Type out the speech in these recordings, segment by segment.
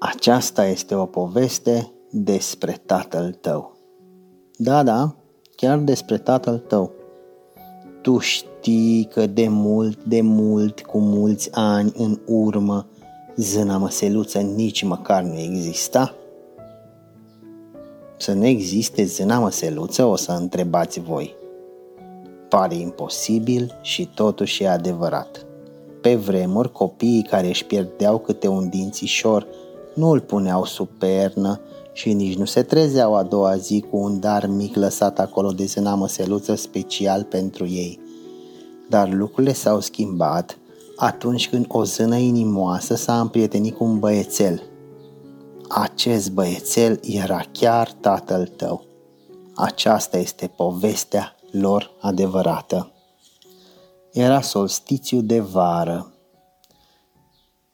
Aceasta este o poveste despre tatăl tău. Da, da, chiar despre tatăl tău. Tu știi că de mult, cu mulți ani în urmă, zâna măseluță nici măcar nu exista? Să nu existe zâna măseluță, o să întrebați voi. Pare imposibil și totuși e adevărat. Pe vremuri, copiii care își pierdeau câte un dințișor nu îl puneau sub pernă și nici nu se trezeau a doua zi cu un dar mic lăsat acolo de zâna măseluță special pentru ei. Dar lucrurile s-au schimbat atunci când o zână inimoasă s-a împrietenit cu un băiețel. Acest băiețel era chiar tatăl tău. Aceasta este povestea lor adevărată. Era solstițiu de vară.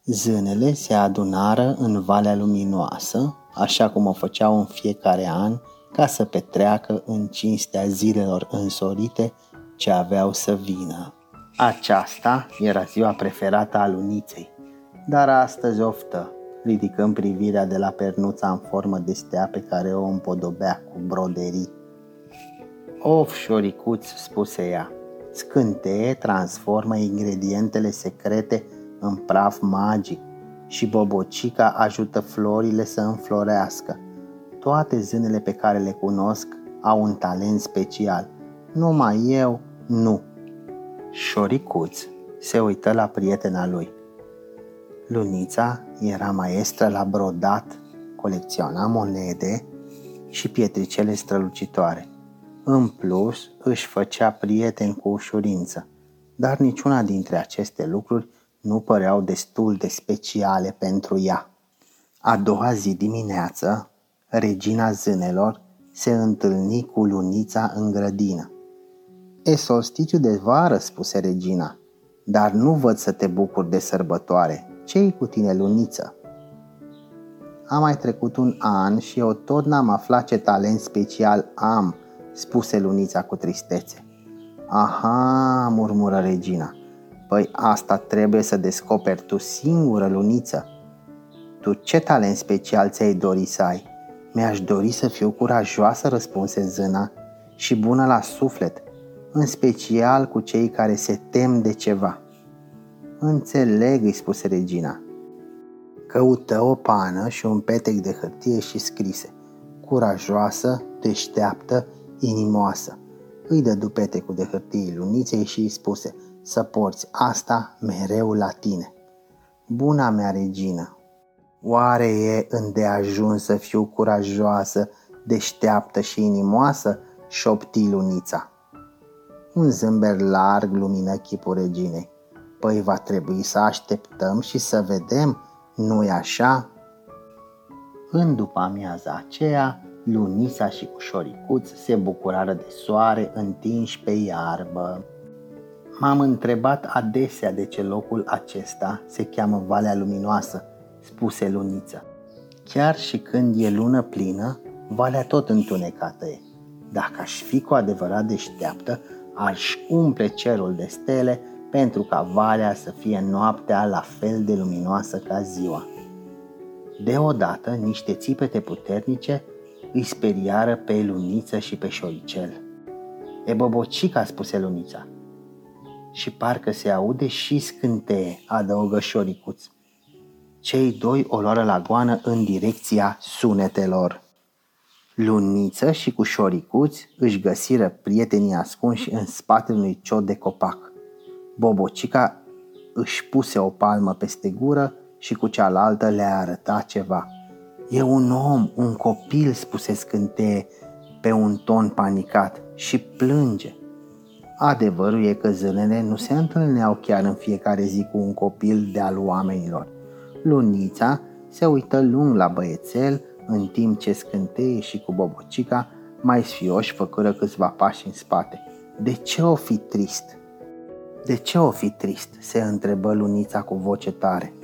Zânele se adunară în Valea Luminoasă, așa cum o făceau în fiecare an, ca să petreacă în cinstea zilelor însorite ce aveau să vină. Aceasta era ziua preferată a luniței, dar astăzi oftă, ridicând privirea de la pernuța în formă de stea pe care o împodobea cu broderii. Of, șoricuț, spuse ea, scânteie transformă ingredientele secrete în praf magic și bobocica ajută florile să înflorească. Toate zânele pe care le cunosc au un talent special. Numai eu nu. Șoricuț se uită la prietena lui. Lunița era maestră la brodat, colecționa monede și pietricele strălucitoare. În plus, își făcea prieteni cu ușurință, dar niciuna dintre aceste lucruri nu păreau destul de speciale pentru ea. A doua zi dimineață, regina zânelor se întâlni cu lunița în grădină. E solstițiu de vară, spuse regina, dar nu văd să te bucuri de sărbătoare. Ce-i cu tine, luniță? A mai trecut un an și eu tot n-am aflat ce talent special am, spuse lunița cu tristețe. Aha, murmură regina. Păi asta trebuie să descoperi tu singură, luniță. Tu ce talent special ți-ai dori să ai? Mi-aș dori să fiu curajoasă, răspunse zâna, și bună la suflet, în special cu cei care se tem de ceva. Înțeleg, îi spuse regina. Căută o pană și un petec de hârtie și scrise: curajoasă, deșteaptă, inimoasă. Îi dădu petecul de hârtie luniței și îi spuse: să porți asta mereu la tine. Buna mea regină, oare e îndeajuns să fiu curajoasă, deșteaptă și inimoasă? Șopti lunița. Un zâmbet larg lumină chipul reginei. Păi va trebui să așteptăm și să vedem, nu-i așa? În după amiaza aceea, lunița și cu șoricuț se bucurară de soare întinși pe iarbă. M-am întrebat adesea de ce locul acesta se cheamă Valea Luminoasă, spuse lunița. Chiar și când e lună plină, valea tot întunecată e. Dacă aș fi cu adevărat deșteaptă, aș umple cerul de stele pentru ca valea să fie noaptea la fel de luminoasă ca ziua. Deodată, niște țipete puternice îi speriară pe luniță și pe șoricel. E bobocica, spuse lunița. Și parcă se aude și scânteie, adăugă șoricuț. Cei doi o luară la goană în direcția sunetelor. Luniță și cu șoricuț își găsiră prietenii ascunși în spatele unui ciot de copac. Bobocica își puse o palmă peste gură și cu cealaltă le-a arătat ceva. E un om, un copil, spuse scânteie pe un ton panicat, și plânge. Adevărul e că zânele nu se întâlneau chiar în fiecare zi cu un copil de-al oamenilor. Lunița se uită lung la băiețel, în timp ce scânteie și cu bobocica mai sfioși făcură câțiva pași în spate. De ce o fi trist? Se întrebă lunița cu voce tare.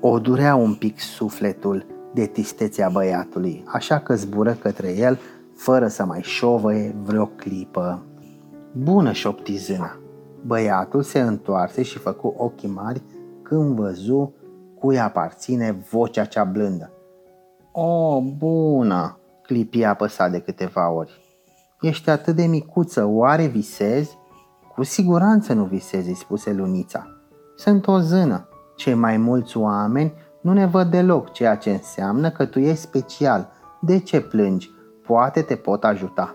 O durea un pic sufletul de tristețea băiatului, așa că zbură către el fără să mai șovăie vreo clipă. Bună, șopti zâna. Băiatul se întoarse și făcu ochii mari când văzu cui aparține vocea cea blândă. O, bună!" clipi apăsat de câteva ori. Ești atât de micuță, oare visezi?" Cu siguranță nu visezi," spuse Lunița. Sunt o zână. Cei mai mulți oameni nu ne văd deloc, ceea ce înseamnă că tu ești special. De ce plângi? Poate te pot ajuta."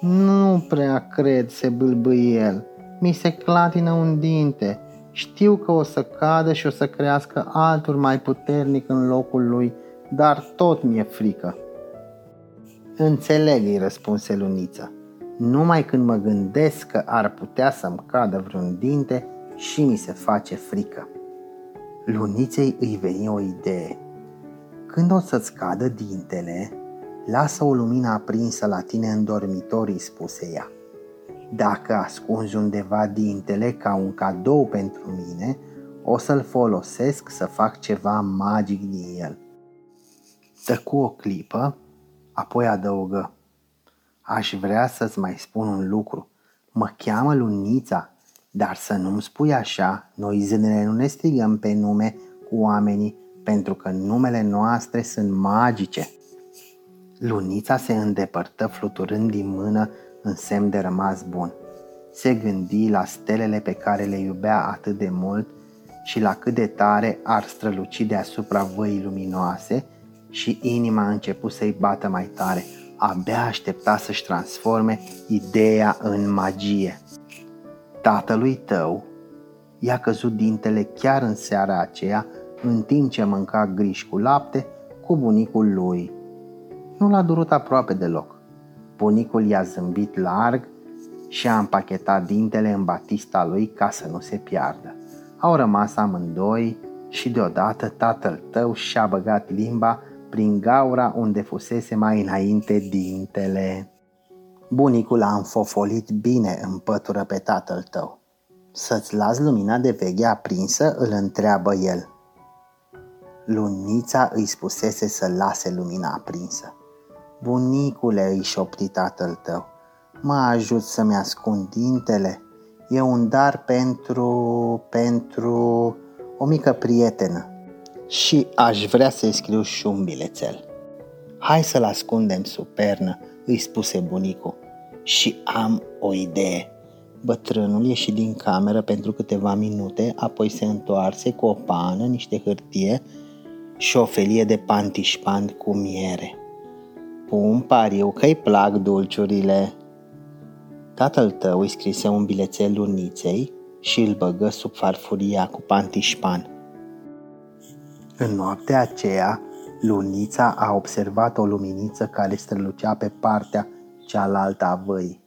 Nu prea cred," se bâlbâie el. Mi se clatină un dinte. Știu că o să cadă și o să crească altul mai puternic în locul lui, dar tot mi-e frică." Înțeleg," îi răspunse Lunița. Numai când mă gândesc că ar putea să-mi cadă vreun dinte și mi se face frică." Luniței îi veni o idee. Când o să-ți cadă dintele, lasă o lumină aprinsă la tine în dormitorii," spuse ea. Dacă ascunzi undeva dintele ca un cadou pentru mine, o să-l folosesc să fac ceva magic din el." Tăcu o clipă, apoi adăugă. Aș vrea să-ți mai spun un lucru. Mă cheamă Lunița, dar să nu-mi spui așa, noi zânele nu ne strigăm pe nume cu oamenii, pentru că numele noastre sunt magice." Lunița se îndepărtă fluturând din mână în semn de rămas bun. Se gândi la stelele pe care le iubea atât de mult și la cât de tare ar străluci deasupra văii luminoase și inima a început să-i bată mai tare. Abia aștepta să-și transforme ideea în magie. Tatălui tău i-a căzut dintele chiar în seara aceea, în timp ce mânca griș cu lapte cu bunicul lui. Nu l-a durut aproape deloc. Bunicul i-a zâmbit larg și a împachetat dintele în batista lui ca să nu se piardă. Au rămas amândoi și deodată tatăl tău și-a băgat limba prin gaura unde fusese mai înainte dintele. Bunicul a înfofolit bine în pătură pe tatăl tău. Să-ți lazi lumina de veghe aprinsă?" îl întreabă el. Lunița îi spusese să lase lumina aprinsă. Bunicule, îi șopti tatăl tău, mă ajut să-mi ascund dintele. E un dar pentru o mică prietenă. Și aș vrea să-i scriu și un bilețel." Hai să-l ascundem sub pernă," îi spuse bunicul. Și am o idee." Bătrânul ieși din cameră pentru câteva minute, apoi se întoarse cu o pană, niște hârtie și o felie de pantișpand cu miere. Pun pariu că-i plac dulciurile." Tatăl tău îi scrise un bilețel Luniței și îl băgă sub farfuria cu pantișpan. În noaptea aceea, Lunița a observat o luminiță care strălucea pe partea cealaltă a văii.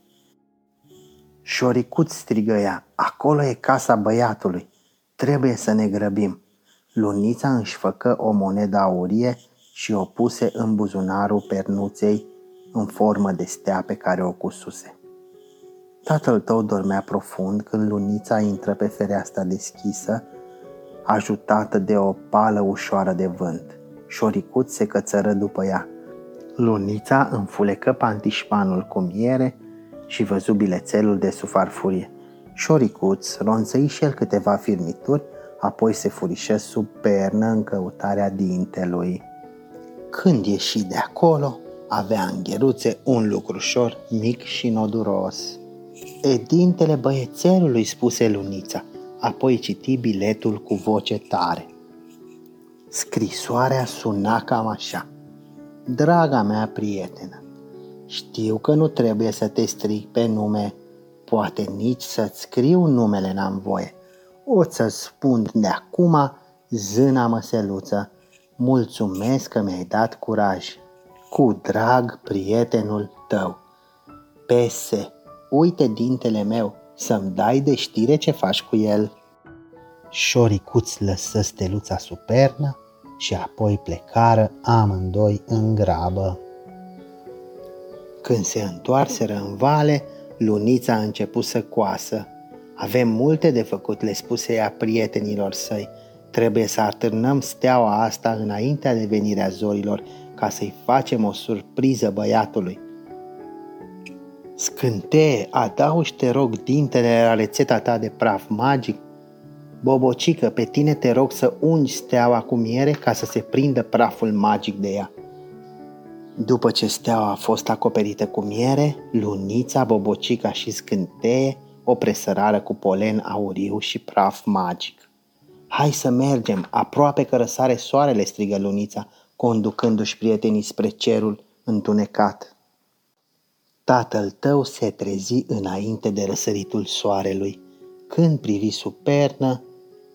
Șoricut, strigă ea, acolo e casa băiatului, trebuie să ne grăbim. Lunița își făcă o monedă aurie și o puse în buzunarul pernuței în formă de stea pe care o cususe. Tatăl tău dormea profund când Lunița intră pe fereastra deschisă, ajutată de o pală ușoară de vânt. Șoricut se cățără după ea. Lunița înfulecă pantișpanul cu miere și văzu bilețelul de sub farfurie. Șoricuț ronțăi și el câteva firmituri, apoi se furișă sub pernă în căutarea dintelui. Când ieși de acolo, avea în gheruțe un lucrușor mic și noduros. E dintele băiețelului, spuse Lunița, apoi citi biletul cu voce tare. Scrisoarea suna cam așa. Draga mea prietenă, știu că nu trebuie să te strig pe nume, poate nici să-ți scriu numele n-am voie. O să-ți spun de acum, zâna măseluță, mulțumesc că mi-ai dat curaj. Cu drag, prietenul tău. PS. Uite dintele meu, să-mi dai de știre ce faci cu el." Șoricuț lăsă steluța sub pernă și apoi plecară amândoi în grabă. Când se întoarseră în vale, Lunița a început să coasă. Avem multe de făcut, le spuse ea prietenilor săi. Trebuie să atârnăm steaua asta înaintea de venirea zorilor ca să-i facem o surpriză băiatului. Scânteie, adaugi te rog dintele la rețeta ta de praf magic. Bobocică, pe tine te rog să ungi steaua cu miere ca să se prindă praful magic de ea. După ce steaua a fost acoperită cu miere, Lunița, Bobocica și Scânteie o presărară cu polen auriu și praf magic. Hai să mergem, aproape că răsare soarele, strigă Lunița, conducându-și prietenii spre cerul întunecat. Tatăl tău se trezi înainte de răsăritul soarelui. Când privi sub pernă,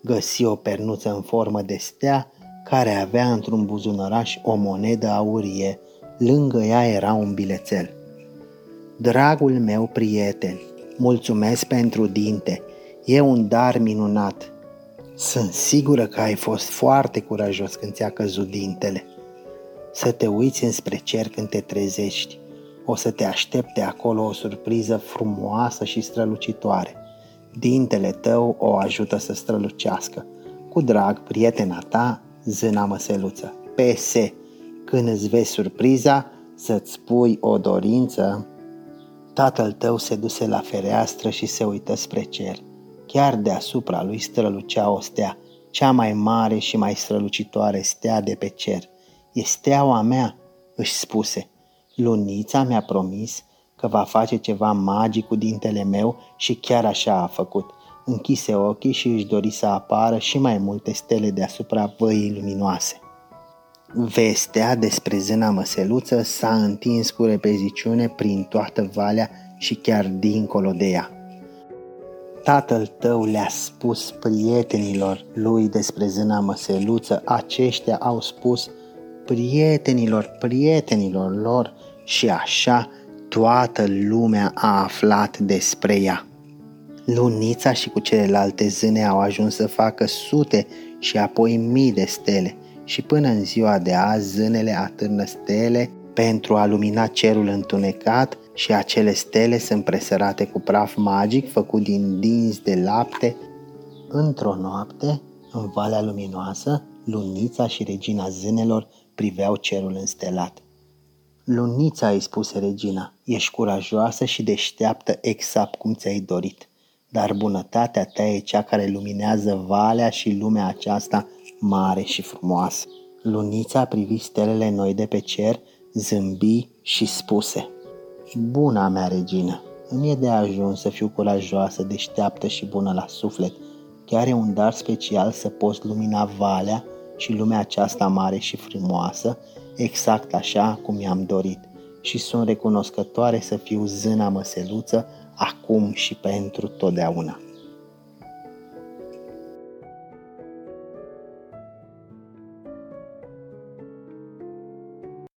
găsi o pernuță în formă de stea care avea într-un buzunăraș o monedă aurie. Lângă ea era un bilețel. Dragul meu prieten, mulțumesc pentru dinte, e un dar minunat. Sunt sigură că ai fost foarte curajos când ți-a căzut dintele. Să te uiți înspre cer când te trezești. O să te aștepte acolo o surpriză frumoasă și strălucitoare. Dintele tău o ajută să strălucească. Cu drag, prietena ta, Zâna Măseluță. PS. Când îți vezi surpriza, să-ți pui o dorință. Tatăl tău se duse la fereastră și se uită spre cer. Chiar deasupra lui strălucea o stea, cea mai mare și mai strălucitoare stea de pe cer. E steaua mea, își spuse. Lunița mi-a promis că va face ceva magic cu dintele meu și chiar așa a făcut. Închise ochii și își dori să apară și mai multe stele deasupra văii luminoase. Vestea despre Zâna Măseluță s-a întins cu repeziciune prin toată valea și chiar dincolo de ea. Tatăl tău le-a spus prietenilor lui despre Zâna Măseluță, aceștia au spus prietenilor lor și așa toată lumea a aflat despre ea. Lunița și cu celelalte zâne au ajuns să facă sute și apoi mii de stele și până în ziua de azi zânele atârnă stele pentru a lumina cerul întunecat și acele stele sunt presărate cu praf magic făcut din dinți de lapte. Într-o noapte, în Valea Luminoasă, Lunița și Regina Zânelor priveau cerul înstelat. Lunița, îi spuse Regina, ești curajoasă și deșteaptă exact cum ți-ai dorit, dar bunătatea ta e cea care luminează valea și lumea aceasta mare și frumoasă. Lunița privi stelele noi de pe cer, zâmbi și spuse: Buna mea regină, îmi e de ajuns să fiu curajoasă, deșteaptă și bună la suflet. Chiar e un dar special să poți lumina valea și lumea aceasta mare și frumoasă, exact așa cum i-am dorit. Și sunt recunoscătoare să fiu Zâna Măseluță acum și pentru totdeauna.